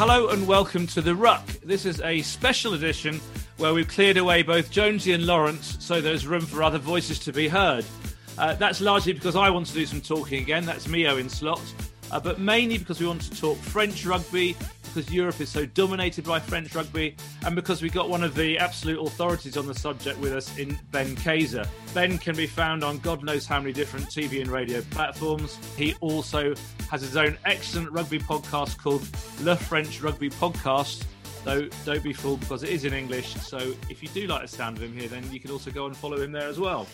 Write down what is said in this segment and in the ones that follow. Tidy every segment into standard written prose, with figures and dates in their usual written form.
Hello and welcome to The Ruck. This is a special edition where we've cleared away both Jonesy and Lawrence so there's room for other voices to be heard. That's largely because I want to do some talking again, that's me, Owen Slot, but mainly because we want to talk French rugby, because Europe is so dominated by French rugby, and because we got one of the absolute authorities on the subject with us in Ben Kayser. Ben can be found on God knows how many different TV and radio platforms. He also has his own excellent rugby podcast called Le French Rugby Podcast, though don't be fooled because it is in English, so if you do like the sound of him here, then you can also go and follow him there as well.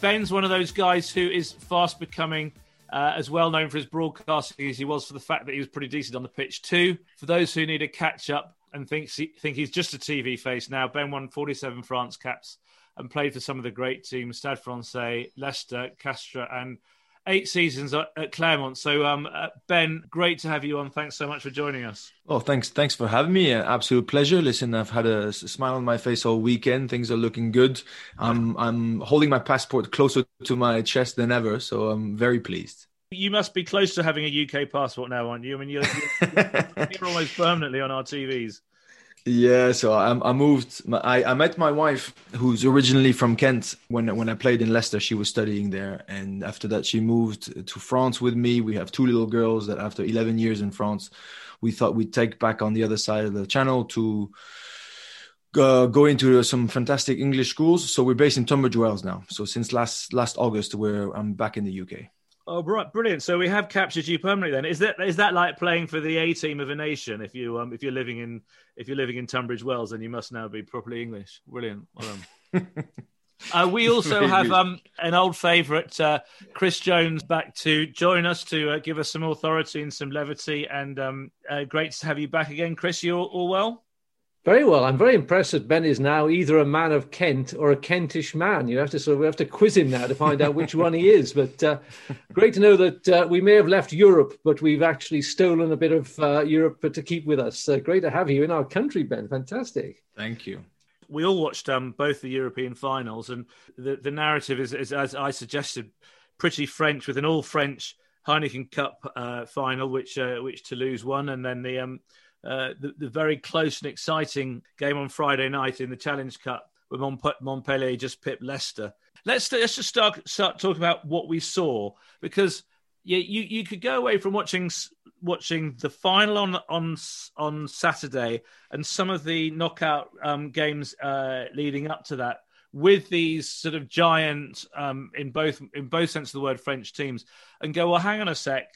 Ben's one of those guys who is fast becoming as well known for his broadcasting as he was for the fact that he was pretty decent on the pitch too. For those who need a catch-up and think he's just a TV face now, Ben won 47 France caps and played for some of the great teams, Stade Francais, Leicester, Castres, and 8 seasons at Clermont. So, Ben, great to have you on. Thanks so much for joining us. Oh, thanks for having me. Absolute pleasure. Listen, I've had a smile on my face all weekend. Things are looking good. I'm holding my passport closer to my chest than ever, so I'm very pleased. You must be close to having a UK passport now, aren't you? I mean, you're almost permanently on our TVs. Yeah, so I moved. I met my wife, who's originally from Kent. When I played in Leicester, she was studying there. And after that, she moved to France with me. We have 2 little girls that after 11 years in France, we thought we'd take back on the other side of the channel to go into some fantastic English schools. So we're based in Tunbridge Wells now. So since last August, I'm back in the UK. Oh, right, brilliant! So we have captured you permanently. Then is that like playing for the A team of a nation? If you if you're living in Tunbridge Wells, then you must now be properly English. Brilliant. Well done. We also have an old favourite, Chris Jones, back to join us to give us some authority and some levity. And great to have you back again, Chris. You all well? Very well. I'm very impressed that Ben is now either a man of Kent or a Kentish man. We have to quiz him now to find out which one he is. But great to know that we may have left Europe, but we've actually stolen a bit of Europe to keep with us. Great to have you in our country, Ben. Fantastic. Thank you. We all watched both the European finals, and the narrative is, as I suggested, pretty French, with an all-French Heineken Cup final, which Toulouse won, and then the very close and exciting game on Friday night in the Challenge Cup with Montpellier just pipped Leicester. Let's just start talking about what we saw, because you could go away from watching the final on Saturday and some of the knockout games leading up to that with these sort of giant in both sense of the word French teams and go, well, hang on a sec,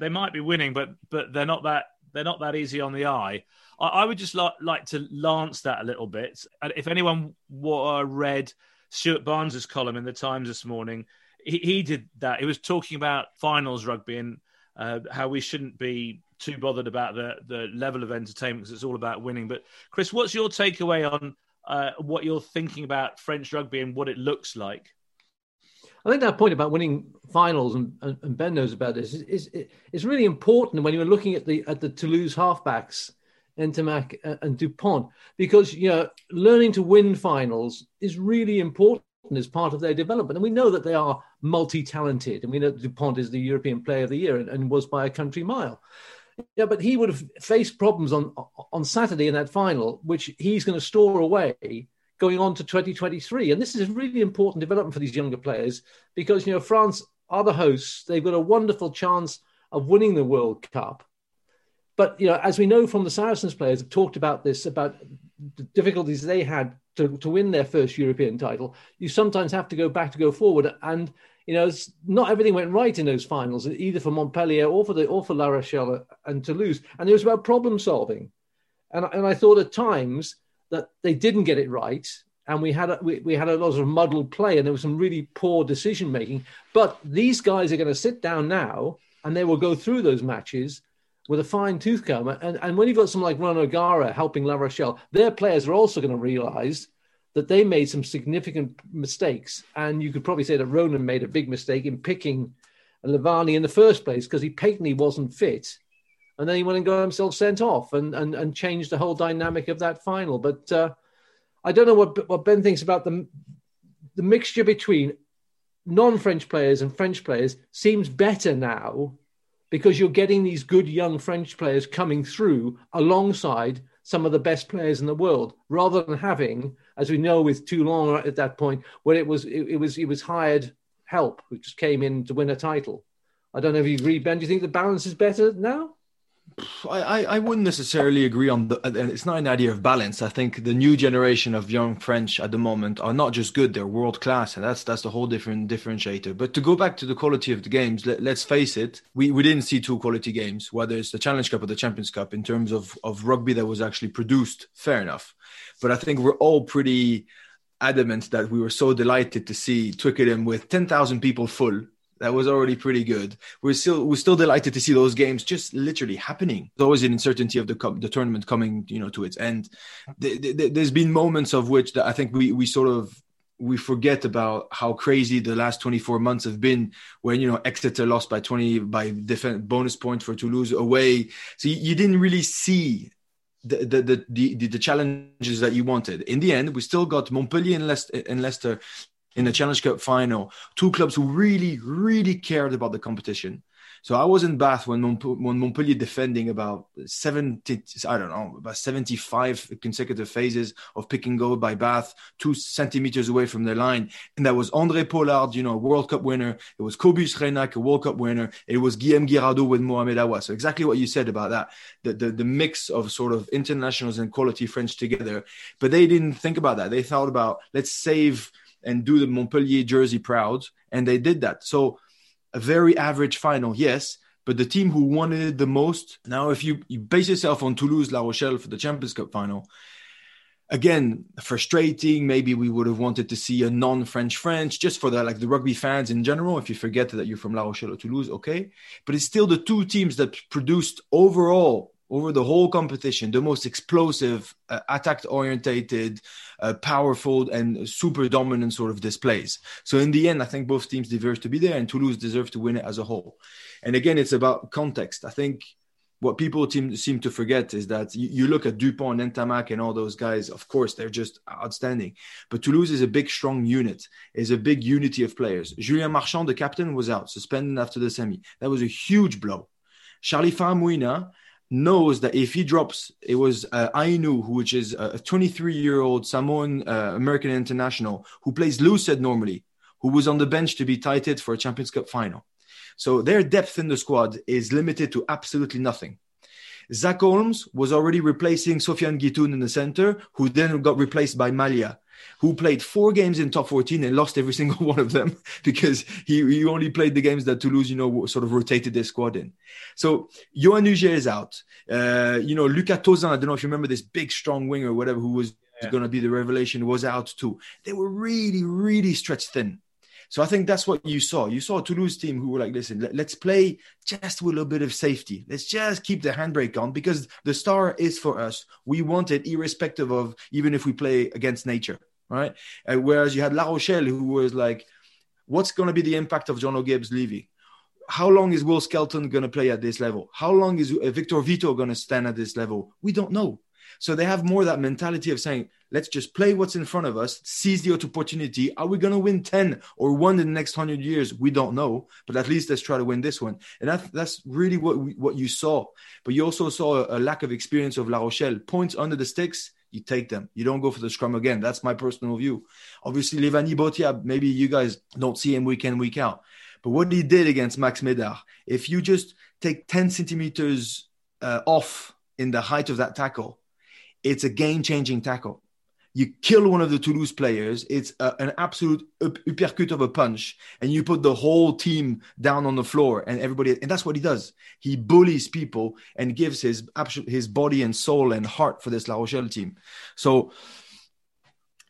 they might be winning, but they're not that. They're not that easy on the eye. I would just like to lance that a little bit. And if anyone read Stuart Barnes's column in the Times this morning, he did that. He was talking about finals rugby and how we shouldn't be too bothered about the level of entertainment because it's all about winning. But Chris, what's your takeaway on what you're thinking about French rugby and what it looks like? I think that point about winning finals, and Ben knows about this, is really important when you're looking at the Toulouse halfbacks, Ntamack and DuPont, because learning to win finals is really important as part of their development. And we know that they are multi-talented, and we know DuPont is the European Player of the Year and was by a country mile. Yeah, but he would have faced problems on Saturday in that final, which he's going to store away going on to 2023. And this is a really important development for these younger players because, France are the hosts. They've got a wonderful chance of winning the World Cup. But, as we know from the Saracens players have talked about this, about the difficulties they had to win their first European title, you sometimes have to go back to go forward. And you know, not everything went right in those finals, either for Montpellier or for La Rochelle and Toulouse. And it was about problem solving. And I thought at times that they didn't get it right. And we had a lot of muddled play, and there was some really poor decision making. But these guys are going to sit down now, and they will go through those matches with a fine tooth comb. And when you've got someone like Ronan O'Gara helping La Rochelle, their players are also going to realise that they made some significant mistakes. And you could probably say that Ronan made a big mistake in picking Levani in the first place, because he patently wasn't fit. And then he went and got himself sent off and changed the whole dynamic of that final. But I don't know what Ben thinks about the mixture between non-French players and French players seems better now, because you're getting these good young French players coming through alongside some of the best players in the world, rather than having, as we know with Toulon at that point, where it was hired help who just came in to win a title. I don't know if you agree, Ben. Do you think the balance is better now? I wouldn't necessarily agree on the. It's not an idea of balance. I think the new generation of young French at the moment are not just good; they're world class, and that's the whole different differentiator. But to go back to the quality of the games, let's face it: we didn't see two quality games, whether it's the Challenge Cup or the Champions Cup, in terms of rugby that was actually produced. Fair enough, but I think we're all pretty adamant that we were so delighted to see Twickenham with 10,000 people full. That was already pretty good. We're still delighted to see those games just literally happening. There's always an uncertainty of the tournament coming, you know, to its end. There's been moments of which that I think we forget about how crazy the last 24 months have been, when, you know, Exeter lost by 20 by bonus points for Toulouse away. So you didn't really see the challenges that you wanted. In the end, we still got Montpellier and Leicester in the Challenge Cup final, two clubs who really, really cared about the competition. So I was in Bath when Montpellier defending about 75 consecutive phases of pick and go by Bath, 2 centimeters away from their line. And that was André Pollard, you know, a World Cup winner. It was Kobius Renac, a World Cup winner. It was Guillaume Girardot with Mohamed Awa. So exactly what you said about that, the mix of sort of internationals and quality French together. But they didn't think about that. They thought about, let's save and do the Montpellier jersey proud, and they did that. So a very average final, yes, but the team who wanted it the most. Now, if you base yourself on Toulouse, La Rochelle for the Champions Cup final, again, frustrating. Maybe we would have wanted to see a non-French French just for that, like the rugby fans in general. If you forget that you're from La Rochelle or Toulouse, okay. But it's still the two teams that produced overall, over the whole competition, the most explosive, attack-orientated, powerful and super dominant sort of displays. So in the end, I think both teams deserve to be there, and Toulouse deserve to win it as a whole. And again, it's about context. I think what people seem to forget is that you look at DuPont and Ntamack and all those guys, of course, they're just outstanding. But Toulouse is a big, strong unit, is a big unity of players. Julien Marchand, the captain, was out, suspended after the semi. That was a huge blow. Charlie Faumuina knows that if he drops, it was Ainu, which is a 23-year-old Samoan American international who plays Lucid normally, who was on the bench to be tighted for a Champions Cup final. So their depth in the squad is limited to absolutely nothing. Zach Holmes was already replacing Sofiane Guitoun in the center, who then got replaced by Malia, who played 4 games in top 14 and lost every single one of them because he only played the games that Toulouse, you know, sort of rotated their squad in. So Johan Huger is out. You know, Lucas Tozin, I don't know if you remember this big, strong winger, whatever, who was going to be the revelation, was out too. They were really, really stretched thin. So I think that's what you saw. You saw a Toulouse team who were like, listen, let's play just with a little bit of safety. Let's just keep the handbrake on because the star is for us. We want it irrespective of even if we play against nature, right? Whereas you had La Rochelle who was like, what's going to be the impact of Jono Gibbs leaving? How long is Will Skelton going to play at this level? How long is Victor Vito going to stand at this level? We don't know. So they have more that mentality of saying, let's just play what's in front of us, seize the opportunity. Are we going to win 10 or 1 in the next 100 years? We don't know, but at least let's try to win this one. And that's really what you saw. But you also saw a lack of experience of La Rochelle. Points under the sticks, you take them. You don't go for the scrum again. That's my personal view. Obviously, Levani Botia, maybe you guys don't see him week in, week out. But what he did against Max Medard, if you just take 10 centimeters off in the height of that tackle, it's a game-changing tackle. you kill one of the Toulouse players, it's an absolute uppercut of a punch, and you put the whole team down on the floor, and everybody, and that's what he does. He bullies people and gives his body and soul and heart for this La Rochelle team. So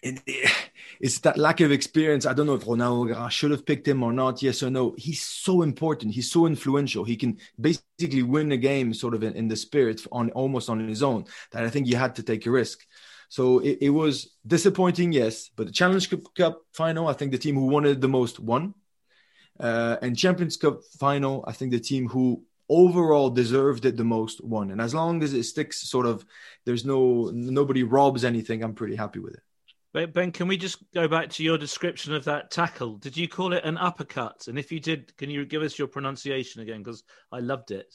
it's that lack of experience. I don't know if Ronan O'Gara should have picked him or not, yes or no. He's so important. He's so influential. He can basically win a game sort of in the spirit almost on his own, that I think you had to take a risk. So it was disappointing, yes, but the Challenge Cup final, I think the team who wanted the most won. And Champions Cup final, I think the team who overall deserved it the most won. And as long as it sticks, sort of, there's nobody robs anything, I'm pretty happy with it. Ben, can we just go back to your description of that tackle? Did you call it an uppercut? And if you did, can you give us your pronunciation again? Because I loved it.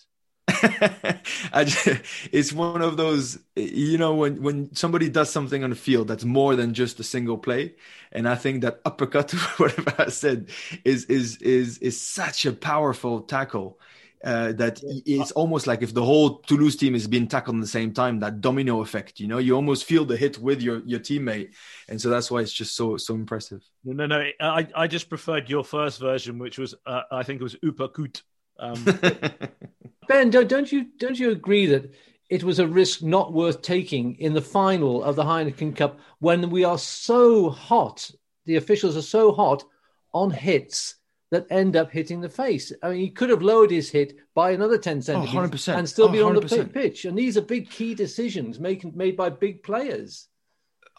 It's one of those, you know, when somebody does something on the field that's more than just a single play, and I think that uppercut, whatever I said, is such a powerful tackle that it's almost like if the whole Toulouse team is being tackled at the same time, that domino effect, you know, you almost feel the hit with your teammate, and so that's why it's just so impressive. No, I just preferred your first version, which was I think it was uppercut. Ben, don't you agree that it was a risk not worth taking in the final of the Heineken Cup when we are so hot, the officials are so hot on hits that end up hitting the face? I mean, he could have lowered his hit by another 10 centimetres and still be on the pitch. And these are big key decisions made by big players.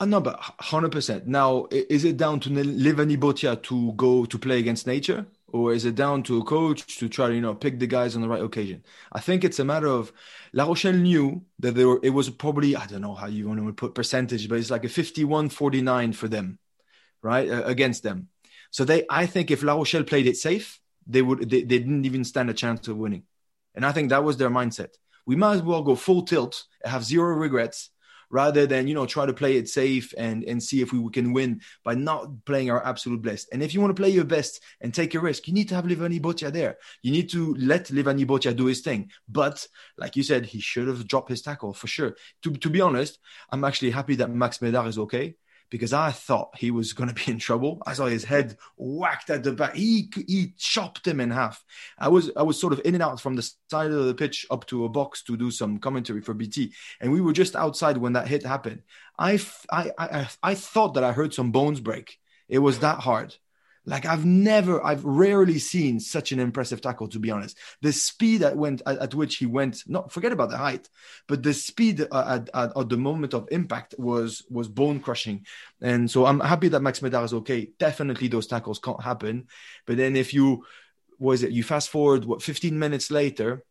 No, but 100%. Now, is it down to Levani Botia to go to play against nature? Or is it down to a coach to try to, you know, pick the guys on the right occasion? I think it's a matter of La Rochelle knew that it was probably, I don't know how you want to put percentage, but it's like a 51-49 for them, right? Against them. So I think if La Rochelle played it safe, they didn't even stand a chance of winning. And I think that was their mindset. We might as well go full tilt, have zero regrets, rather than, you know, try to play it safe and see if we can win by not playing our absolute best. And if you want to play your best and take a risk, you need to have Levani Botia there. You need to let Levani Botia do his thing. But like you said, he should have dropped his tackle for sure. To be honest, I'm actually happy that Max Medard is okay, because I thought he was going to be in trouble. I saw his head whacked at the back. He chopped him in half. I was sort of in and out from the side of the pitch up to a box to do some commentary for BT. And we were just outside when that hit happened. I thought that I heard some bones break. It was that hard. Like I've rarely seen such an impressive tackle, to be honest. The speed at which he went, not forget about the height, but the speed at the moment of impact was bone crushing. And so I'm happy that Max Medard is okay. Definitely those tackles can't happen. But then if you fast forward, 15 minutes later,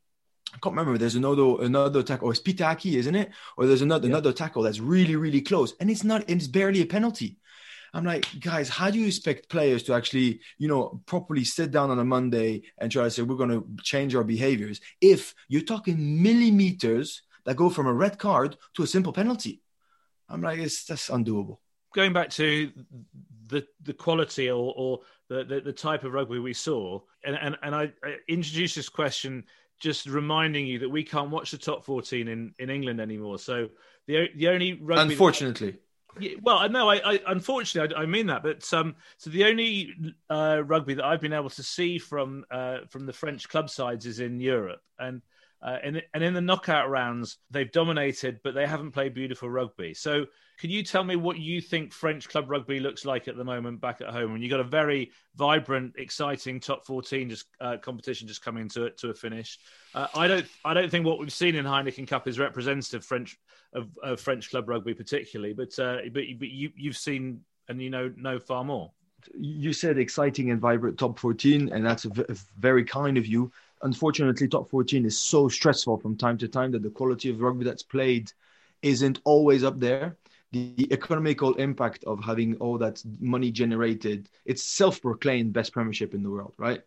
I can't remember. There's another tackle, or it's Pitaki, isn't it? Or there's another tackle that's really, really close. And it's barely a penalty. I'm like, guys, how do you expect players to actually, you know, properly sit down on a Monday and try to say, we're going to change our behaviors if you're talking millimeters that go from a red card to a simple penalty? I'm like, that's undoable. Going back to the quality or the type of rugby we saw, and I introduced this question just reminding you that we can't watch the top 14 in England anymore. So the only rugby... Unfortunately... Well, no, I unfortunately I mean that, but so the only rugby that I've been able to see from the French club sides is in Europe, and in the knockout rounds they've dominated, but they haven't played beautiful rugby. So, can you tell me what you think French club rugby looks like at the moment back at home? And you got a very vibrant, exciting top 14 competition just coming to a finish. I don't think what we've seen in Heineken Cup is representative of French club rugby particularly, but you've seen and you know far more. You said exciting and vibrant top 14, and that's very kind of you. Unfortunately, top 14 is so stressful from time to time that the quality of rugby that's played isn't always up there. The economical impact of having all that money generated, it's self-proclaimed best premiership in the world, right?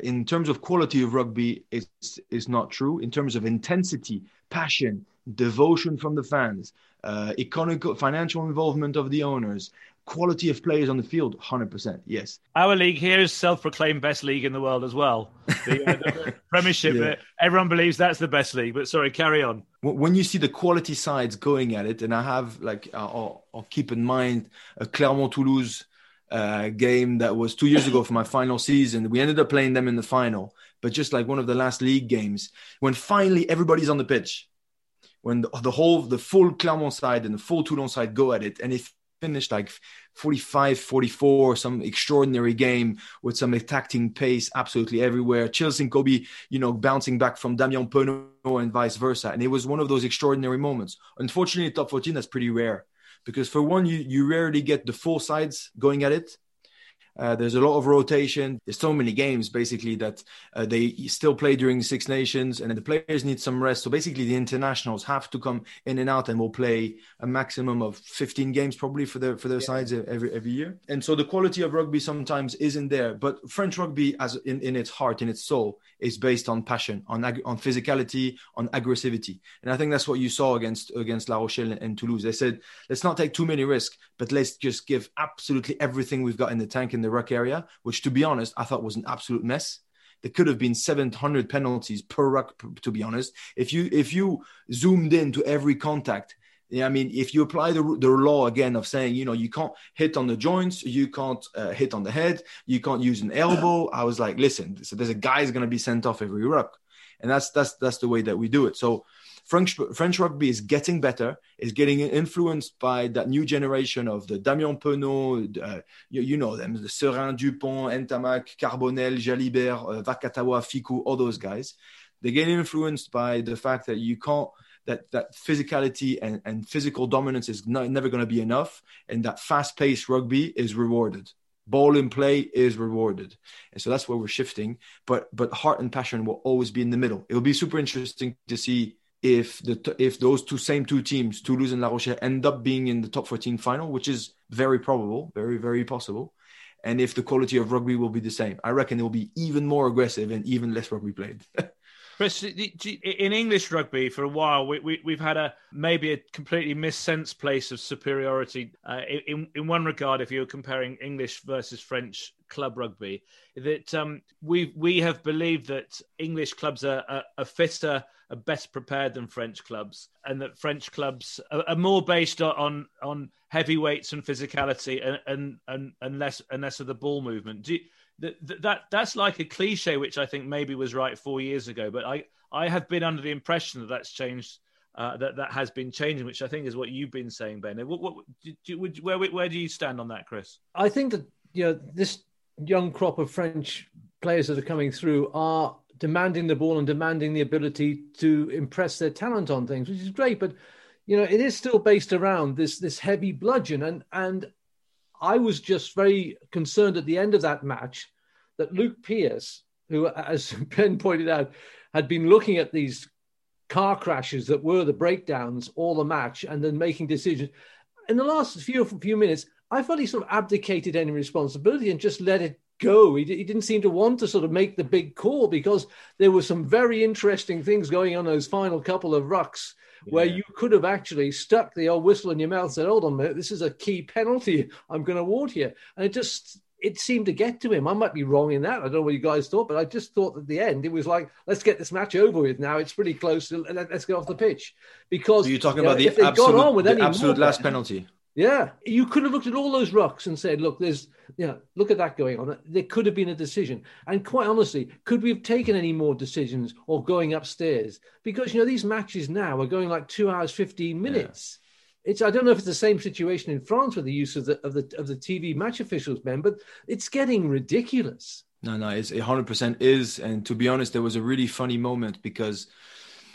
In terms of quality of rugby, it's not true. In terms of intensity, passion, devotion from the fans, financial involvement of the owners, Quality of players on the field, 100%, yes. Our league here is self-proclaimed best league in the world as well. The Premiership, yeah. Everyone believes that's the best league, but sorry, carry on. When you see the quality sides going at it, and I have, like, I'll keep in mind a Clermont-Toulouse game that was 2 years ago for my final season. We ended up playing them in the final, but just like one of the last league games, when finally everybody's on the pitch, when the full Clermont side and the full Toulon side go at it, and if finished like 45-44, some extraordinary game with some attacking pace absolutely everywhere. Chelsea and Kobe, bouncing back from Damien Penaud and vice versa. And it was one of those extraordinary moments. Unfortunately, top 14, that's pretty rare because for one, you rarely get the full sides going at it. There's a lot of rotation. There's so many games, basically, that they still play during Six Nations, and the players need some rest. So basically, the internationals have to come in and out and will play a maximum of 15 games probably for their sides every year. And so the quality of rugby sometimes isn't there. But French rugby, as in its heart, in its soul, is based on passion, on physicality, on aggressivity. And I think that's what you saw against La Rochelle and Toulouse. They said, let's not take too many risks, but let's just give absolutely everything we've got in the tank in the ruck area, which, to be honest, I thought was an absolute mess. There could have been 700 penalties per ruck, to be honest. If you zoomed in to every contact, I mean, if you apply the law again of saying, you can't hit on the joints, you can't hit on the head, you can't use an elbow. I was like, listen, so there's a guy who's going to be sent off every ruck. And that's the way that we do it. So French rugby is getting better, is getting influenced by that new generation of the Damien Penaud, you know them, the Serin, DuPont, Ntamack, Carbonel, Jalibert, Vakatawa, Fikou, all those guys. They get influenced by the fact that you can't, that physicality and physical dominance is never going to be enough, and that fast-paced rugby is rewarded. Ball in play is rewarded. And so that's where we're shifting. But heart and passion will always be in the middle. It will be super interesting to see if those two teams, Toulouse and La Rochelle, end up being in the top 14 final, which is very probable, very, very possible, and if the quality of rugby will be the same. I reckon it will be even more aggressive and even less rugby played. Chris, in English rugby, for a while, we've had maybe a completely missense place of superiority in one regard. If you're comparing English versus French club rugby, that we have believed that English clubs are fitter, are better prepared than French clubs, and that French clubs are more based on heavyweights and physicality, and less of the ball movement. That's like a cliche, which I think maybe was right 4 years ago, but I have been under the impression that that's changed, that has been changing, which I think is what you've been saying, Ben. Where do you stand on that, Chris? I think that this young crop of French players that are coming through are demanding the ball and demanding the ability to impress their talent on things, which is great, but it is still based around this heavy bludgeon, and I was just very concerned at the end of that match that Luke Pierce, who, as Ben pointed out, had been looking at these car crashes that were the breakdowns all the match and then making decisions. In the last few minutes, I felt he sort of abdicated any responsibility and just let it go. He didn't seem to want to sort of make the big call, because there were some very interesting things going on those final couple of rucks. Yeah. Where you could have actually stuck the old whistle in your mouth and said, hold on a minute, this is a key penalty I'm going to award here. And it seemed to get to him. I might be wrong in that. I don't know what you guys thought, but I just thought at the end, it was like, let's get this match over with now. It's pretty close. Let's get off the pitch. Because you're talking about if they'd gone on with any absolute last penalty. Yeah. You could have looked at all those rucks and said, look, there's, look at that going on. There could have been a decision. And quite honestly, could we have taken any more decisions or going upstairs? Because, these matches now are going like 2 hours, 15 minutes. Yeah. I don't know if it's the same situation in France with the use of the TV match officials, Ben, but it's getting ridiculous. No, it's 100% is. And to be honest, there was a really funny moment because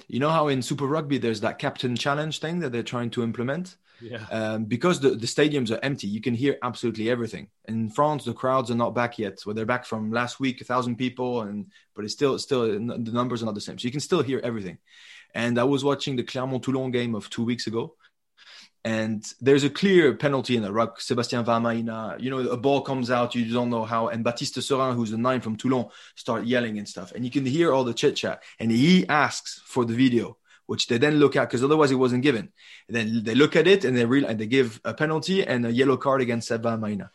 you know how in Super Rugby, there's that captain challenge thing that they're trying to implement. Yeah. Because the stadiums are empty, you can hear absolutely everything. In France, the crowds are not back yet. Well, they're back from last week, 1,000 people, but it's still the numbers are not the same. So you can still hear everything. And I was watching the Clermont-Toulon game of 2 weeks ago, and there's a clear penalty in the ruck. Sébastien Vamaina, a ball comes out, you don't know how. And Baptiste Serin, who's the 9 from Toulon, start yelling and stuff. And you can hear all the chit chat. And he asks for the video. which they then look at because otherwise it wasn't given. And then they look at it and they give a penalty and a yellow card against Stade Francais.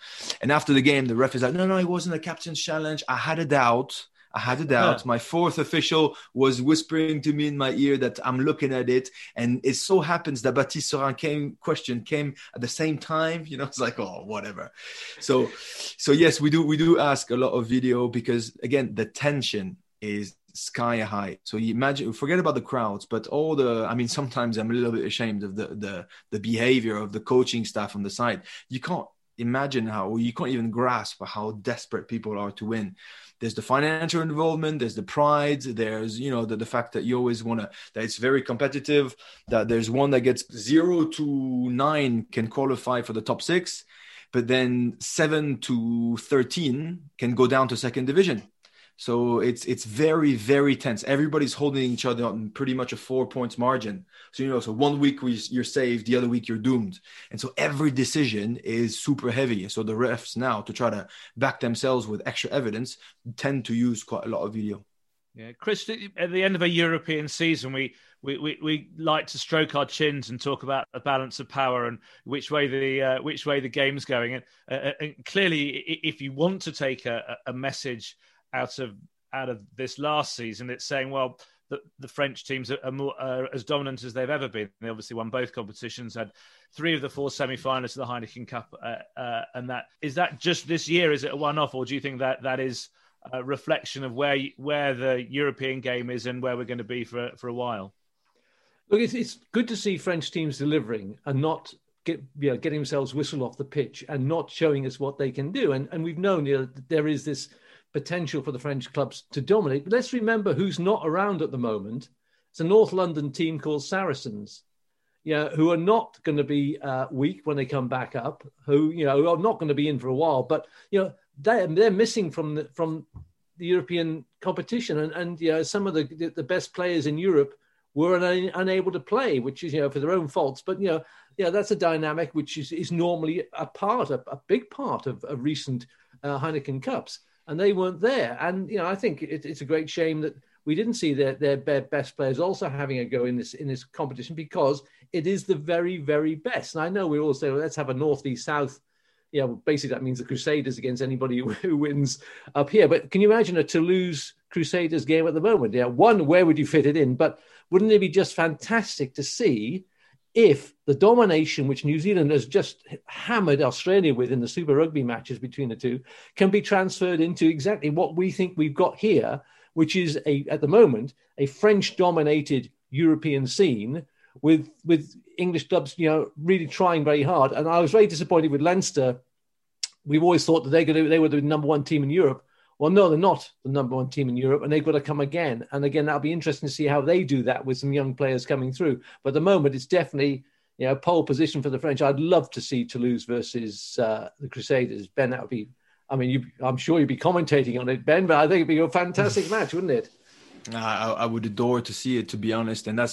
And after the game, the ref is like, no, it wasn't a captain's challenge. I had a doubt. Yeah. My fourth official was whispering to me in my ear that I'm looking at it. And it so happens that Baptiste Serin came at the same time. You know, it's like, oh, whatever. So yes, we do ask a lot of video because, again, the tension is sky high. So you imagine, forget about the crowds, but sometimes I'm a little bit ashamed of the behavior of the coaching staff on the side. You can't imagine you can't even grasp how desperate people are to win. There's the financial involvement, there's the pride, there's, the fact that you always that it's very competitive, that there's one that gets 0 to 9 can qualify for the top 6, but then 7 to 13 can go down to second division. So it's very, very tense. Everybody's holding each other on pretty much a 4 points margin. So, so 1 week you're saved, the other week you're doomed. And so every decision is super heavy. So the refs now, to try to back themselves with extra evidence, tend to use quite a lot of video. Yeah, Chris, at the end of a European season, we like to stroke our chins and talk about the balance of power and which way the game's going. And clearly, if you want to take a message out of this last season, it's saying, well, the French teams are as dominant as they've ever been. They obviously won both competitions, had 3 of the 4 semi-finals of the Heineken Cup, and that is that just this year? Is it a one-off, or do you think that is a reflection of where the European game is and where we're going to be for a while? Look, it's good to see French teams delivering and not getting themselves whistled off the pitch and not showing us what they can do. And we've known that there is this potential for the French clubs to dominate. But let's remember who's not around at the moment. It's a North London team called Saracens, who are not going to be weak when they come back up, who are not going to be in for a while. But they're missing from the European competition, and some of the best players in Europe were unable to play, which is for their own faults. But that's a dynamic which is normally a big part of recent Heineken Cups. And they weren't there. And, I think it's a great shame that we didn't see their best players also having a go in this competition, because it is the very, very best. And I know we all say, well, let's have a north-east-south. Basically, that means the Crusaders against anybody who wins up here. But can you imagine a Toulouse Crusaders game at the moment? Yeah, one, where would you fit it in? But wouldn't it be just fantastic to see if the domination which New Zealand has just hammered Australia with in the Super Rugby matches between the two can be transferred into exactly what we think we've got here, which is at the moment a French-dominated European scene with English clubs, really trying very hard. And I was very disappointed with Leinster. We've always thought that they were the number one team in Europe. Well, no, they're not the number one team in Europe, and they've got to come again. And again, that'll be interesting to see how they do that with some young players coming through. But at the moment, it's definitely pole position for the French. I'd love to see Toulouse versus the Crusaders. Ben, that would be, I'm sure you'd be commentating on it, Ben, but I think it'd be a fantastic match, wouldn't it? I would adore to see it, to be honest. And I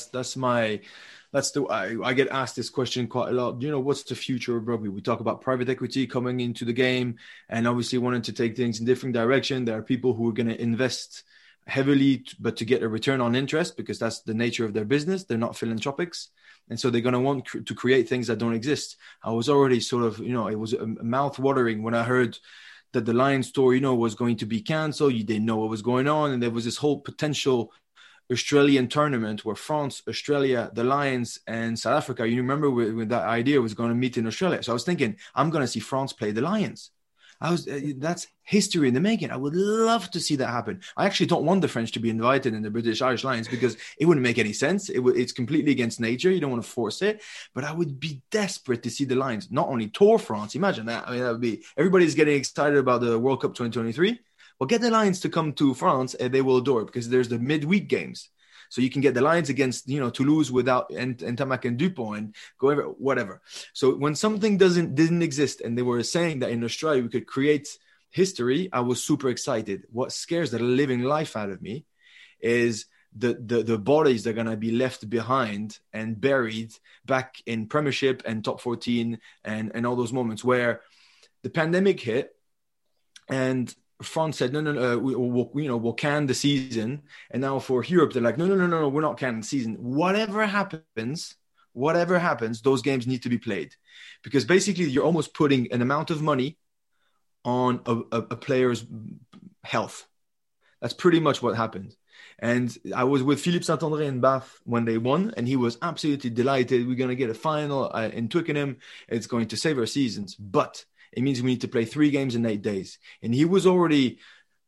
get asked this question quite a lot. What's the future of rugby? We talk about private equity coming into the game and obviously wanting to take things in different direction. There are people who are going to invest heavily, but to get a return on interest, because that's the nature of their business. They're not philanthropics. And so they're going to want to create things that don't exist. I was already sort of, it was mouth-watering when I heard that the Lions store, was going to be canceled. You didn't know what was going on. And there was this whole potential Australian tournament where France, Australia, the Lions, and South Africa, you remember when that idea was going to meet in Australia. So I was thinking, I'm going to see France play the Lions. That's history in the making. I would love to see that happen. I actually don't want the French to be invited in the British Irish Lions, because it wouldn't make any sense. It's completely against nature. You don't want to force it. But I would be desperate to see the Lions not only tour France. Imagine that. That would be, everybody's getting excited about the World Cup 2023. Well, get the Lions to come to France, and they will adore it, because there's the midweek games. So you can get the Lions against, Toulouse without Ntamack and DuPont and go over, whatever. So when something didn't exist, and they were saying that in Australia we could create history, I was super excited. What scares the living life out of me is the bodies that are going to be left behind and buried back in Premiership and top 14 and all those moments where the pandemic hit and France said, no, we'll can the season. And now for Europe, they're like, no, we're not canning the season. Whatever happens, those games need to be played. Because basically, you're almost putting an amount of money on a player's health. That's pretty much what happened. And I was with Philippe Saint-André in Bath when they won, and he was absolutely delighted. We're going to get a final in Twickenham. It's going to save our seasons. But it means we need to play 3 games in 8 days. And he was already,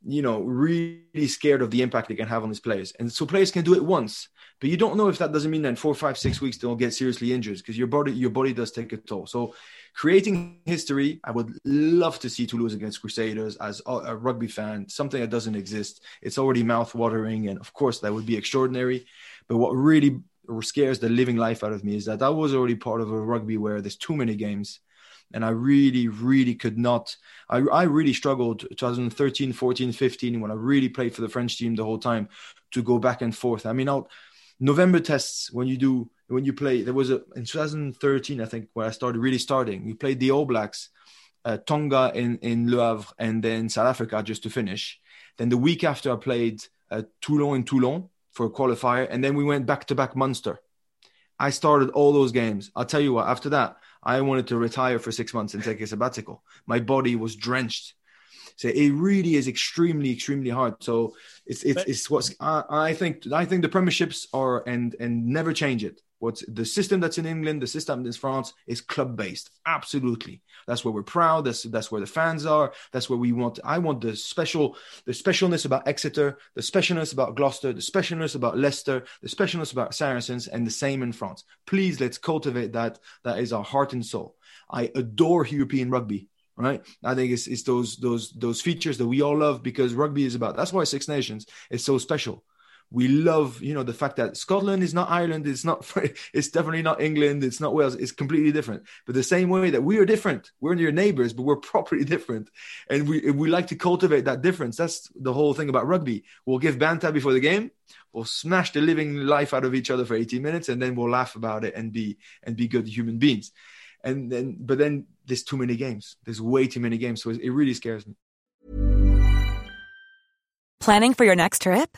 really scared of the impact they can have on his players. And so players can do it once, but you don't know if that doesn't mean that in 4, 5, 6 weeks, they'll get seriously injured, because your body does take a toll. So creating history, I would love to see Toulouse against Crusaders as a rugby fan, something that doesn't exist. It's already mouth-watering, and of course, that would be extraordinary. But what really scares the living life out of me is that I was already part of a rugby where there's too many games. And I really could not. I really struggled 2013, 14, 15, when I really played for the French team the whole time, to go back and forth. I mean, November tests, when you play, there was in 2013, I think, when I started, we played the All Blacks, Tonga in Le Havre, and then South Africa just to finish. Then the week after, I played Toulon in Toulon for a qualifier. And then we went back-to-back Munster. I started all those games. I'll tell you what, after that, I wanted to retire for 6 months and take a sabbatical. My body was drenched. So it really is extremely, extremely hard. So it's what I think the premierships are, and never change it. What's the system that's in England, the system that's in France is club-based. Absolutely. That's where we're proud. That's where the fans are. That's where we want. I want the specialness about Exeter, the specialness about Gloucester, the specialness about Leicester, the specialness about Saracens, and the same in France. Please, let's cultivate that. That is our heart and soul. I adore European rugby. Right, I think it's those features that we all love, because rugby is about. That's why Six Nations is so special. We love, the fact that Scotland is not Ireland, it's not, it's definitely not England, it's not Wales, it's completely different. But the same way that we are different, we're your neighbors, but we're properly different, and we like to cultivate that difference. That's the whole thing about rugby. We'll give banter before the game, we'll smash the living life out of each other for 80 minutes, and then we'll laugh about it and be good human beings. But then there's too many games. There's way too many games. So it really scares me. Planning for your next trip?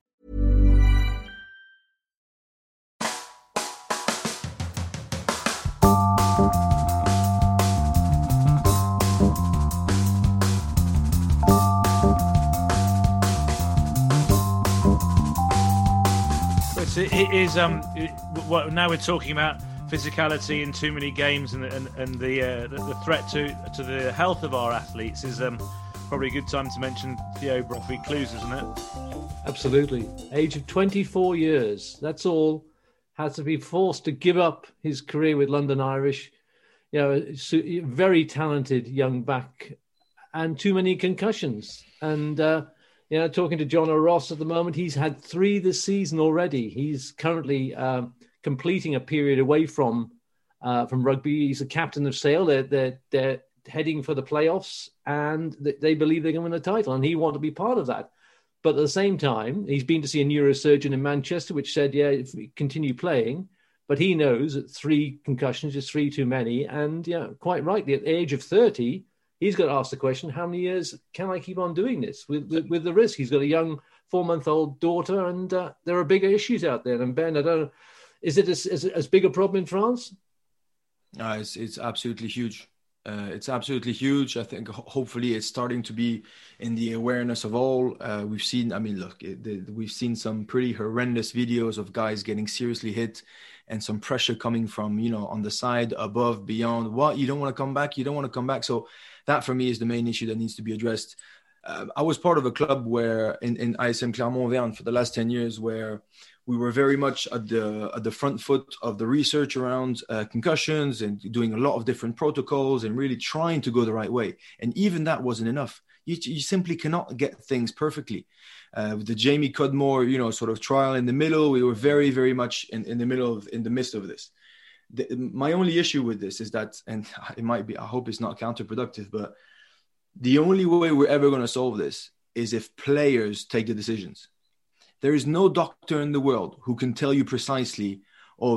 It is what now we're talking about. Physicality in too many games and the threat to the health of our athletes is probably a good time to mention Theo Brophy-Clues, isn't it? Absolutely. Age of 24 years, that's all. Had to be forced to give up his career with London Irish. Very talented young back, and too many concussions. And, talking to John O'Ross at the moment, he's had 3 this season already. He's currently... completing a period away from rugby. He's the captain of Sale. They're heading for the playoffs, and they believe they're going to win the title, and he wanted to be part of that. But at the same time, he's been to see a neurosurgeon in Manchester, which said, if we continue playing, but he knows that 3 concussions is 3 too many. And quite rightly, at the age of 30, he's got to ask the question, how many years can I keep on doing this with the risk? He's got a young 4-month-old daughter, and there are bigger issues out there. And Ben, I don't know, is it as big a problem in France? No, it's absolutely huge. It's absolutely huge. I think hopefully it's starting to be in the awareness of all. We've seen, we've seen some pretty horrendous videos of guys getting seriously hit, and some pressure coming from, on the side, above, beyond. What? You don't want to come back. So that for me is the main issue that needs to be addressed. I was part of a club where in ISM Clermont-Auvergne for the last 10 years where we were very much at the front foot of the research around concussions and doing a lot of different protocols and really trying to go the right way. And even that wasn't enough. You simply cannot get things perfectly. With the Jamie Cudmore, sort of trial in the middle, we were very, very much in the midst of this. My only issue with this is that, and it might be, I hope it's not counterproductive, but the only way we're ever going to solve this is if players take the decisions. There is no doctor in the world who can tell you precisely,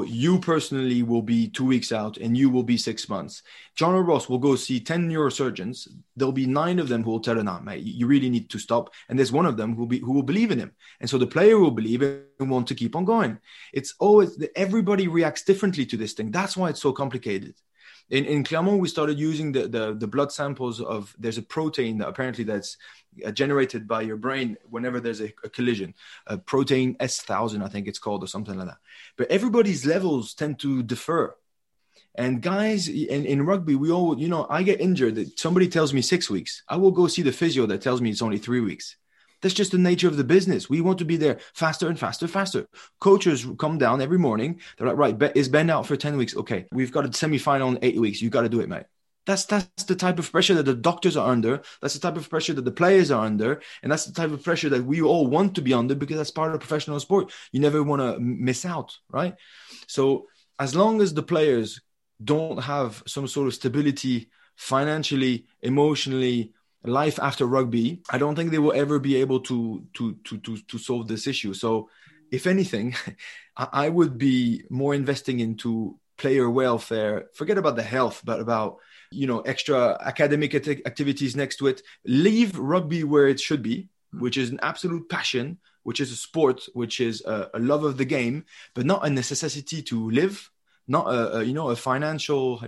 you personally will be 2 weeks out and you will be 6 months. John O'Ross will go see 10 neurosurgeons. There'll be 9 of them who will tell him, mate, you really need to stop. And there's one of them who will believe in him. And so the player will believe and want to keep on going. It's always, everybody reacts differently to this thing. That's why it's so complicated. In Clermont, we started using the blood samples of, there's a protein that apparently that's generated by your brain whenever there's a collision, a protein S1000, I think it's called, or something like that. But everybody's levels tend to differ. And guys, in rugby, we all, I get injured. Somebody tells me 6 weeks. I will go see the physio that tells me it's only 3 weeks. That's just the nature of the business. We want to be there faster and faster, faster. Coaches come down every morning. They're like, right, is Ben out for 10 weeks? Okay, we've got a semi-final in 8 weeks. You got to do it, mate. That's the type of pressure that the doctors are under. That's the type of pressure that the players are under. And that's the type of pressure that we all want to be under, because that's part of professional sport. You never want to miss out, right? So as long as the players don't have some sort of stability financially, emotionally, life after rugby, I don't think they will ever be able to solve this issue. So if anything, I would be more investing into player welfare. Forget about the health, but about, extra academic activities next to it. Leave rugby where it should be, which is an absolute passion, which is a sport, which is a love of the game, but not a necessity to live, not a financial,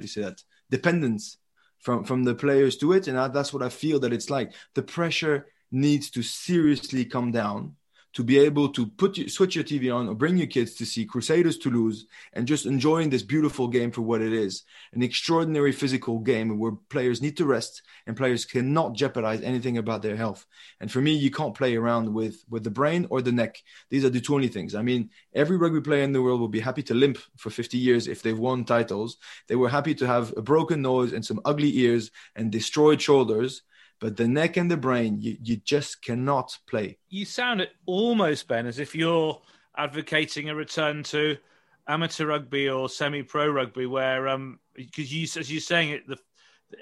dependence from the players to it. And that's what I feel that it's like. The pressure needs to seriously come down to be able to switch your TV on or bring your kids to see Crusaders Toulouse and just enjoying this beautiful game for what it is, an extraordinary physical game where players need to rest and players cannot jeopardize anything about their health. And for me, you can't play around with the brain or the neck. These are the two only things. I mean, every rugby player in the world will be happy to limp for 50 years if they've won titles. They were happy to have a broken nose and some ugly ears and destroyed shoulders. But the neck and the brain, you just cannot play. You sound almost, Ben, as if you're advocating a return to amateur rugby or semi-pro rugby, where because as you're saying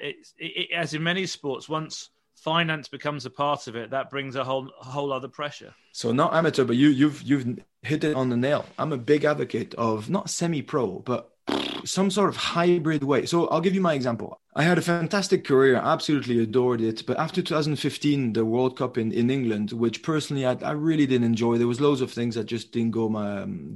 it, as in many sports, once finance becomes a part of it, that brings a whole other pressure. So not amateur, but you've hit it on the nail. I'm a big advocate of not semi-pro, but some sort of hybrid way. So I'll give you my example. I had a fantastic career. I absolutely adored it. But after 2015, the World Cup in England, which personally I really didn't enjoy. There was loads of things that just didn't go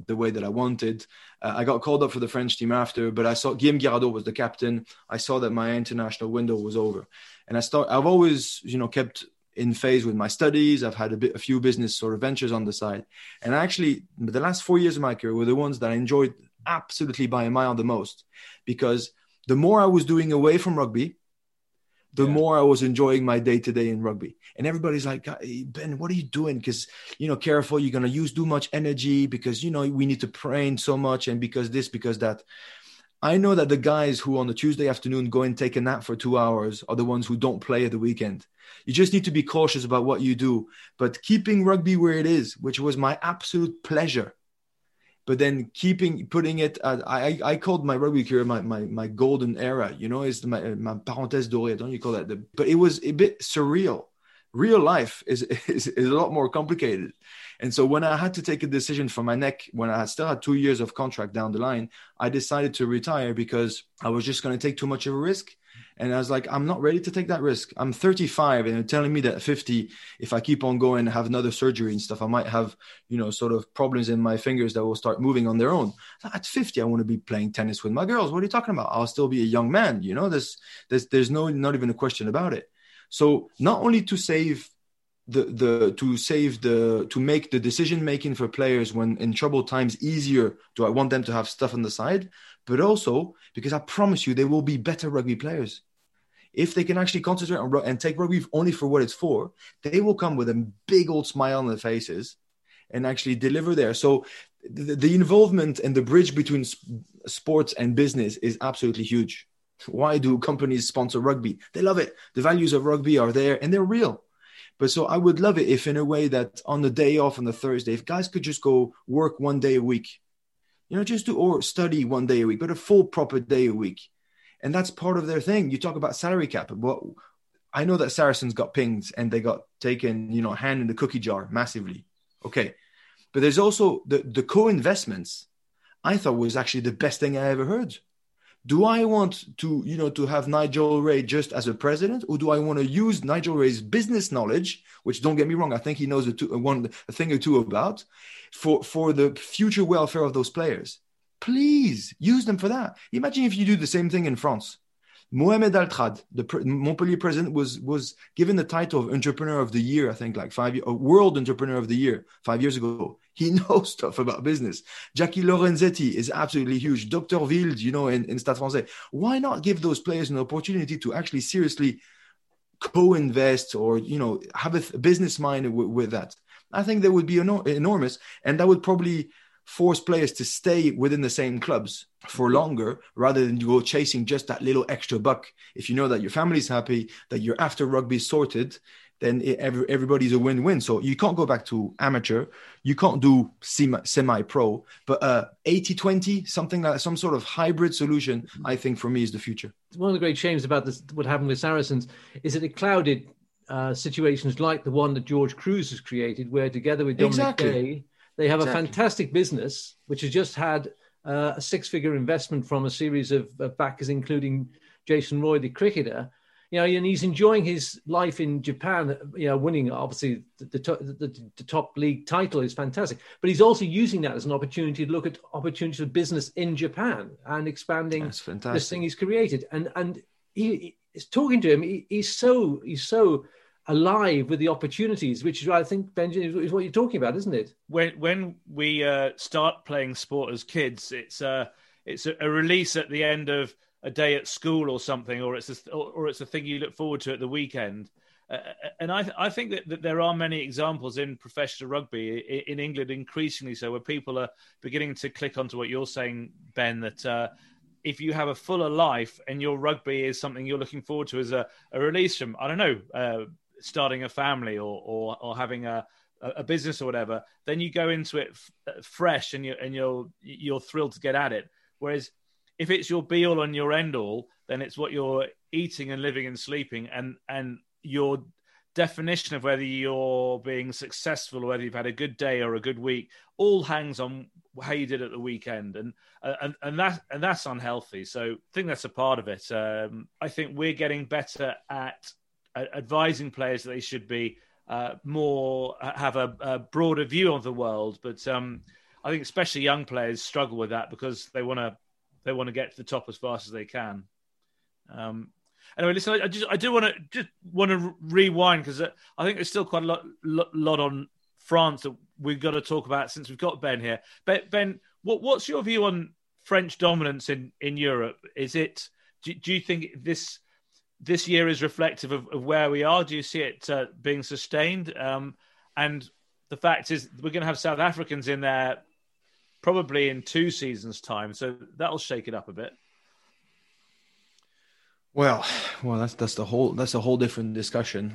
the way that I wanted. I got called up for the French team after, but I saw Guillaume Girardot was the captain. I saw that my international window was over. And I've always, kept in phase with my studies. I've had a few business sort of ventures on the side. And actually, the last 4 years of my career were the ones that I enjoyed absolutely by a mile the most, because the more I was doing away from rugby, the more I was enjoying my day-to-day in rugby. And everybody's like, hey, Ben, what are you doing? Because, careful, you're going to use too much energy because, we need to train so much and because this, because that. I know that the guys who on a Tuesday afternoon go and take a nap for 2 hours are the ones who don't play at the weekend. You just need to be cautious about what you do. But keeping rugby where it is, which was my absolute pleasure, but then putting it at, I called my rugby career my golden era, is my parenthèse dorée, don't you call that? But it was a bit surreal. Real life is a lot more complicated. And so when I had to take a decision for my neck, when I still had 2 years of contract down the line, I decided to retire because I was just going to take too much of a risk. And I was like, I'm not ready to take that risk. I'm 35 and they're telling me that at 50, if I keep on going and have another surgery and stuff, I might have, sort of problems in my fingers that will start moving on their own. At 50, I want to be playing tennis with my girls. What are you talking about? I'll still be a young man. There's not even a question about it. So not only to save to make the decision-making for players when in troubled times easier, do I want them to have stuff on the side, but also because I promise you they will be better rugby players. If they can actually concentrate on and take rugby only for what it's for, they will come with a big old smile on their faces and actually deliver there. So the involvement and the bridge between sports and business is absolutely huge. Why do companies sponsor rugby? They love it. The values of rugby are there and they're real. But so I would love it if in a way that on the day off, on the Thursday, if guys could just go work one day a week, you know, just do or study one day a week, but a full proper day a week. And that's part of their thing. You talk about salary cap. Well, I know that Saracens got pinged and they got taken, you know, hand in the cookie jar massively. Okay. But there's also the co-investments I thought was actually the best thing I ever heard. Do I want to, you know, to have Nigel Ray just as a president, or do I want to use Nigel Ray's business knowledge, which don't get me wrong, I think he knows a thing or two about, for the future welfare of those players? Please use them for that. Imagine if you do the same thing in France. Mohamed Altrad, the Montpellier president, was given the title of Entrepreneur of the Year, I think, like 5 years, or World Entrepreneur of the Year 5 years ago. He knows stuff about business. Jackie Lorenzetti is absolutely huge. Dr. Wild, you know, in Stade Francais. Why not give those players an opportunity to actually seriously co-invest or, you know, have a business mind with that? I think that would be enormous, and that would probably force players to stay within the same clubs for longer rather than go chasing just that little extra buck. If you know that your family's happy, that you're after rugby sorted, then everybody's a win-win. So you can't go back to amateur. You can't do semi-pro, but 80-20, something like some sort of hybrid solution, I think for me is the future. One of the great shames about this, what happened with Saracens, is that it clouded situations like the one that George Cruz has created, where together with Dominic Day, they have a fantastic business, which has just had a six-figure investment from a series of backers, including Jason Roy, the cricketer. You know, and he's enjoying his life in Japan, you know, winning, obviously, the top league title is fantastic. But he's also using that as an opportunity to look at opportunities of business in Japan and expanding this thing he's created. And he talking to him, he's so alive with the opportunities, which is, I think, Benjamin, is what you're talking about, isn't it? When we start playing sport as kids, it's a release at the end of a day at school or something, or it's a thing you look forward to at the weekend. And I think that there are many examples in professional rugby in England, increasingly so, where people are beginning to click onto what you're saying, Ben, that if you have a fuller life and your rugby is something you're looking forward to as a release from, I don't know, starting a family or having a business or whatever, then you go into it fresh and you're thrilled to get at it. Whereas if it's your be all and your end all, then it's what you're eating and living and sleeping, and your definition of whether you're being successful or whether you've had a good day or a good week all hangs on how you did at the weekend, and that's unhealthy. So I think that's a part of it. I think we're getting better at advising players that they should be have a broader view of the world, but I think especially young players struggle with that because they want to get to the top as fast as they can. Anyway, listen, I do want to rewind because I think there's still quite a lot on France that we've got to talk about since we've got Ben here. Ben, what's your view on French dominance in Europe? Is it? Do you think this year is reflective of where we are? Do you see it being sustained? And the fact is, we're going to have South Africans in there probably in 2 seasons' time, so that'll shake it up a bit. Well, that's a whole different discussion.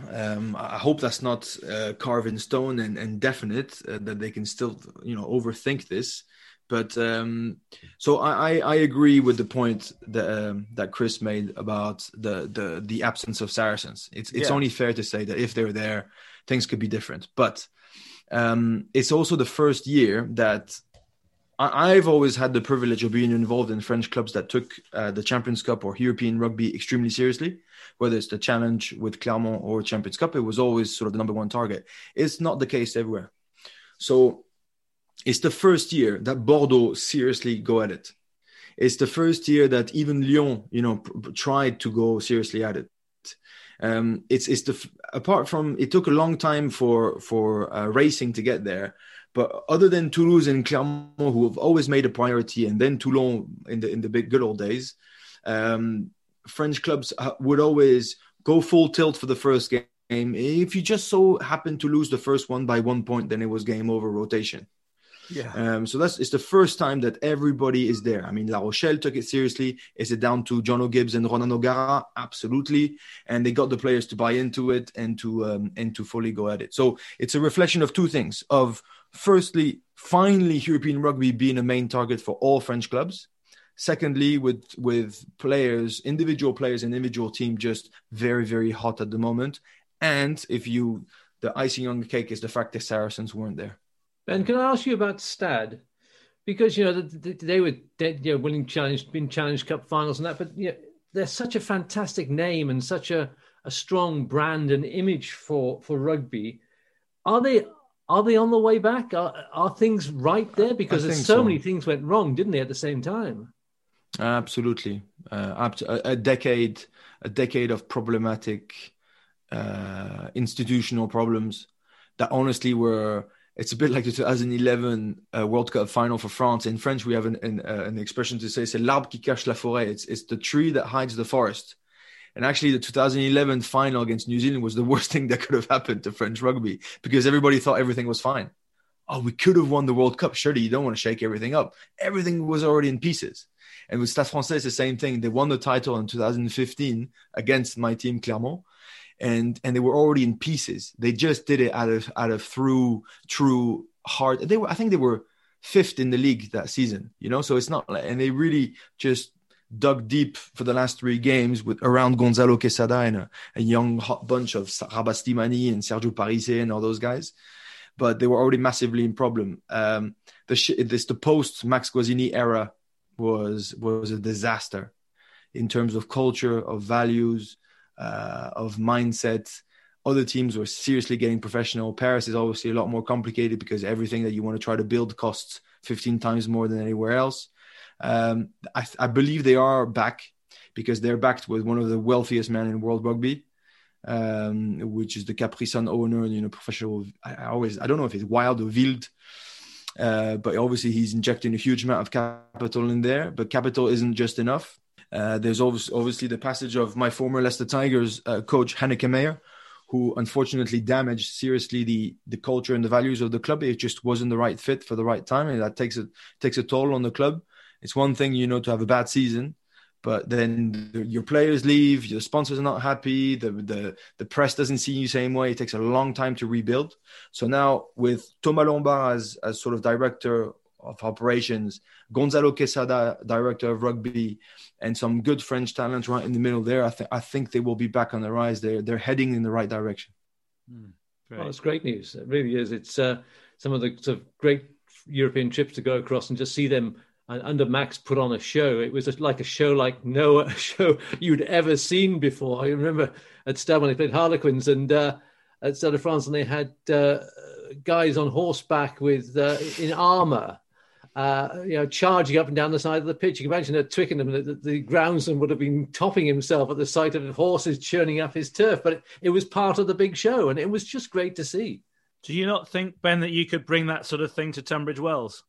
I hope that's not carved in stone and definite, that they can still, you know, overthink this. But so I agree with the point that Chris made about the absence of Saracens. It's only fair to say that if they're there, things could be different. But it's also the first year that I've always had the privilege of being involved in French clubs that took the Champions Cup or European rugby extremely seriously, whether it's the challenge with Clermont or Champions Cup. It was always sort of the number one target. It's not the case everywhere. So it's the first year that Bordeaux seriously go at it. It's the first year that even Lyon, you know, tried to go seriously at it. Apart from it took a long time for racing to get there. But other than Toulouse and Clermont, who have always made a priority, and then Toulon in the big good old days, French clubs would always go full tilt for the first game. If you just so happened to lose the first one by 1 point, then it was game over rotation. Yeah. So it's the first time that everybody is there. I mean, La Rochelle took it seriously. Is it down to Jono Gibbs and Ronan O'Gara? Absolutely. And they got the players to buy into it and to fully go at it. So it's a reflection of two things. Of firstly, finally, European rugby being a main target for all French clubs. Secondly, with players, individual players and individual team just very, very hot at the moment. And the icing on the cake is the fact that Saracens weren't there. Ben, can I ask you about Stade? Because, you know, they were dead, you know, winning challenge, been Challenge Cup finals and that, but you know, they're such a fantastic name and such a strong brand and image for rugby. Are they on the way back? Are things right there? Because there's so many things went wrong, didn't they, at the same time? Absolutely. A decade of problematic institutional problems that honestly were... It's a bit like the 2011 World Cup final for France. In French, we have an expression to say, c'est l'arbre qui cache la forêt. It's the tree that hides the forest. And actually, the 2011 final against New Zealand was the worst thing that could have happened to French rugby because everybody thought everything was fine. Oh, we could have won the World Cup. Surely you don't want to shake everything up. Everything was already in pieces. And with Stade Francais, it's the same thing. They won the title in 2015 against my team, Clermont. And they were already in pieces. They just did it out of true heart. I think they were fifth in the league that season, you know. So it's not, and they really just dug deep for the last three games around Gonzalo Quesada and a young hot bunch of Rabastimani and Sergio Parisse and all those guys. But they were already massively in problem. The post Max Guazzini era was a disaster in terms of culture, of values. Of mindset. Other teams were seriously getting professional. Paris is obviously a lot more complicated because everything that you want to try to build costs 15 times more than anywhere else. I believe they are back because they're backed with one of the wealthiest men in world rugby, which is the Capri-Sun owner, and, you know, professional. I don't know if it's Wild or Wild, but obviously he's injecting a huge amount of capital in there, but capital isn't just enough. There's obviously the passage of my former Leicester Tigers coach, Heineken, who unfortunately damaged seriously the culture and the values of the club. It just wasn't the right fit for the right time, and that takes a toll on the club. It's one thing, you know, to have a bad season, but then your players leave, your sponsors are not happy, the press doesn't see you the same way. It takes a long time to rebuild. So now with Thomas Lombard as sort of director of operations, Gonzalo Quesada, director of rugby, and some good French talent right in the middle there, I think they will be back on the rise. They're heading in the right direction. Well, it's great news. It really is. It's some of the sort of great European trips to go across and just see them under Max put on a show. It was just like a show like no show you'd ever seen before. I remember at Stade when they played Harlequins, and at Stade de France, and they had guys on horseback with in armour. You know, charging up and down the side of the pitch. You can imagine at Twickenham the groundsman would have been topping himself at the sight of horses churning up his turf, but it was part of the big show, and it was just great to see. Do you not think, Ben, that you could bring that sort of thing to Tunbridge Wells?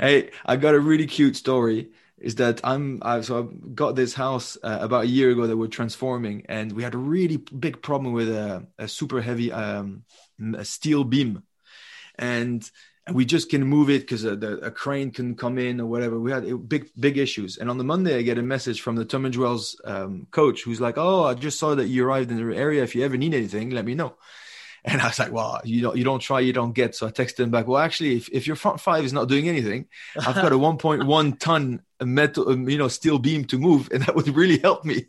Hey, I got a really cute story. Is that I've got this house about a year ago that we're transforming, and we had a really big problem with a super heavy a steel beam, and we just can move it because a crane can come in or whatever. We had big issues. And on the Monday, I get a message from the Tunbridge Wells coach who's like, "Oh, I just saw that you arrived in the area. If you ever need anything, let me know." And I was like, "Well, you don't try, you don't get." So I texted him back, "Well, actually, if your front five is not doing anything, I've got a 1.1 ton metal, steel beam to move, and that would really help me."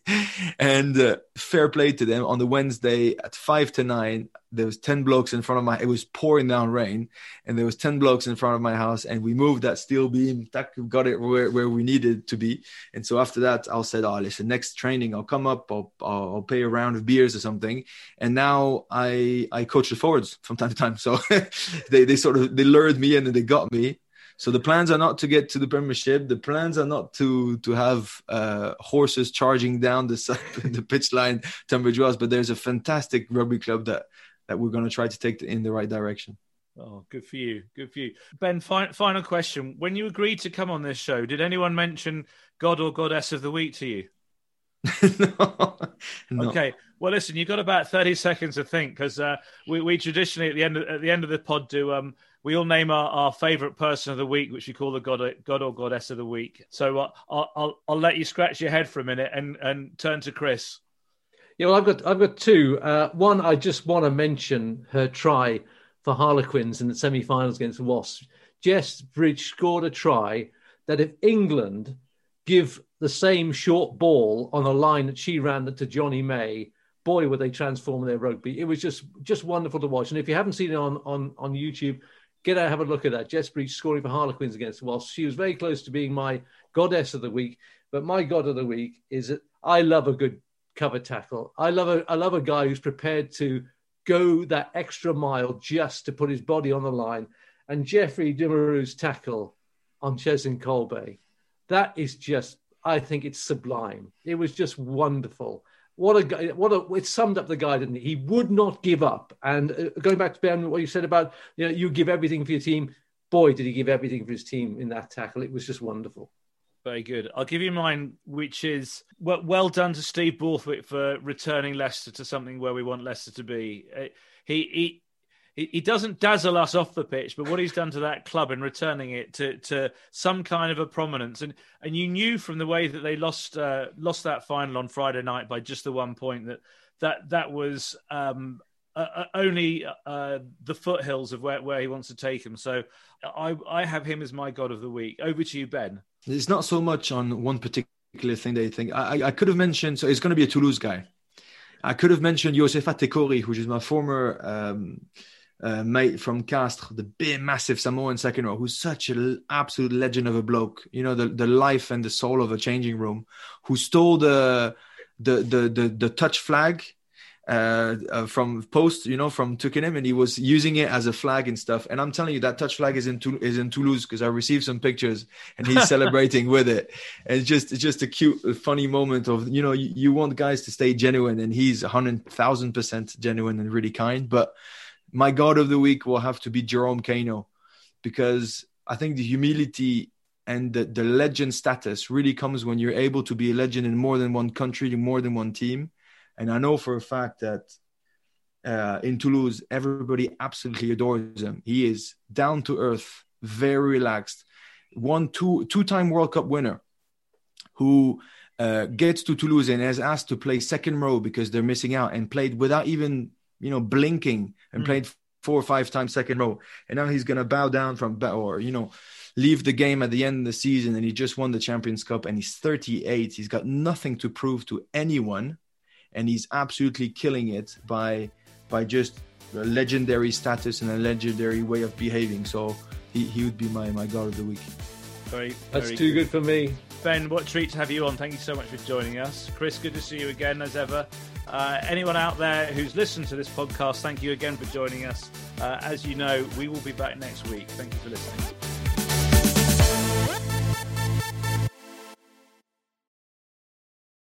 And fair play to them. On the Wednesday at 5 to 9, there was 10 blokes in front of my. It was pouring down rain, and there was 10 blokes in front of my house, and we moved that steel beam. That got it where we needed to be. And so after that, I said, "Oh, listen, next training, I'll come up, I'll pay a round of beers or something." And now I coach the forwards from time to time. So they lured me in and they got me. So the plans are not to get to the Premiership. The plans are not to have horses charging down the pitch line, Tunbridge Wells. But there's a fantastic rugby club that we're going to try to take in the right direction. Oh, good for you. Good for you. Ben, final question. When you agreed to come on this show, did anyone mention God or Goddess of the Week to you? No. Okay. Well, listen, you've got about 30 seconds to think because we traditionally at the end of the pod do we all name our favourite person of the week, which we call the God or Goddess of the Week. So I'll let you scratch your head for a minute and turn to Chris. Yeah, well, I've got two. One, I just want to mention her try for Harlequins in the semi-finals against the Wasps. Jess Bridge scored a try that if England give the same short ball on a line that she ran to Johnny May, boy, were they transforming their rugby. It was just wonderful to watch. And if you haven't seen it on YouTube, get out, have a look at that. Jess Breach scoring for Harlequins against the Wasps. She was very close to being my Goddess of the Week, but my God of the Week is that I love a good cover tackle. I love a guy who's prepared to go that extra mile just to put his body on the line. And Geoffrey Dumarou's tackle on Chesin Kolbe, that is just, I think it's sublime. It was just wonderful. What a guy! It summed up the guy, didn't it? He would not give up. And going back to Ben, what you said about, you know, you give everything for your team. Boy, did he give everything for his team in that tackle. It was just wonderful. Very good. I'll give you mine, which is well done to Steve Borthwick for returning Leicester to something where we want Leicester to be. He doesn't dazzle us off the pitch, but what he's done to that club in returning it to some kind of a prominence, and you knew from the way that they lost that final on Friday night by just the 1 point that was only the foothills of where he wants to take him. So I have him as my God of the Week. Over to you, Ben. It's not so much on one particular thing that you think. I could have mentioned, so it's going to be a Toulouse guy. I could have mentioned Yosefa Tekori, who is my former mate from Castres, the big, massive Samoan second row, who's such an absolute legend of a bloke. You know, the life and the soul of a changing room, who stole the touch flag from post, you know, from Twickenham, and he was using it as a flag and stuff. And I'm telling you, that touch flag is in Toulouse, because I received some pictures, and he's celebrating with it. And it's just a cute, funny moment of, you know, you want guys to stay genuine, and he's 100,000% genuine and really kind. But my God of the Week will have to be Jerome Cano, because I think the humility and the legend status really comes when you're able to be a legend in more than one country, more than one team. And I know for a fact that in Toulouse, everybody absolutely adores him. He is down to earth, very relaxed. Two-time World Cup winner who gets to Toulouse and is asked to play second row because they're missing out, and played without even, you know, blinking, and played 4 or 5 times second row. And now he's going to bow down leave the game at the end of the season. And he just won the Champions Cup, and he's 38. He's got nothing to prove to anyone. And he's absolutely killing it by just a legendary status and a legendary way of behaving. So he would be my God of the Week. Very, very That's too good for me. Ben, what treat to have you on. Thank you so much for joining us. Chris, good to see you again as ever. Anyone out there who's listened to this podcast, thank you again for joining us. As you know, we will be back next week. Thank you for listening.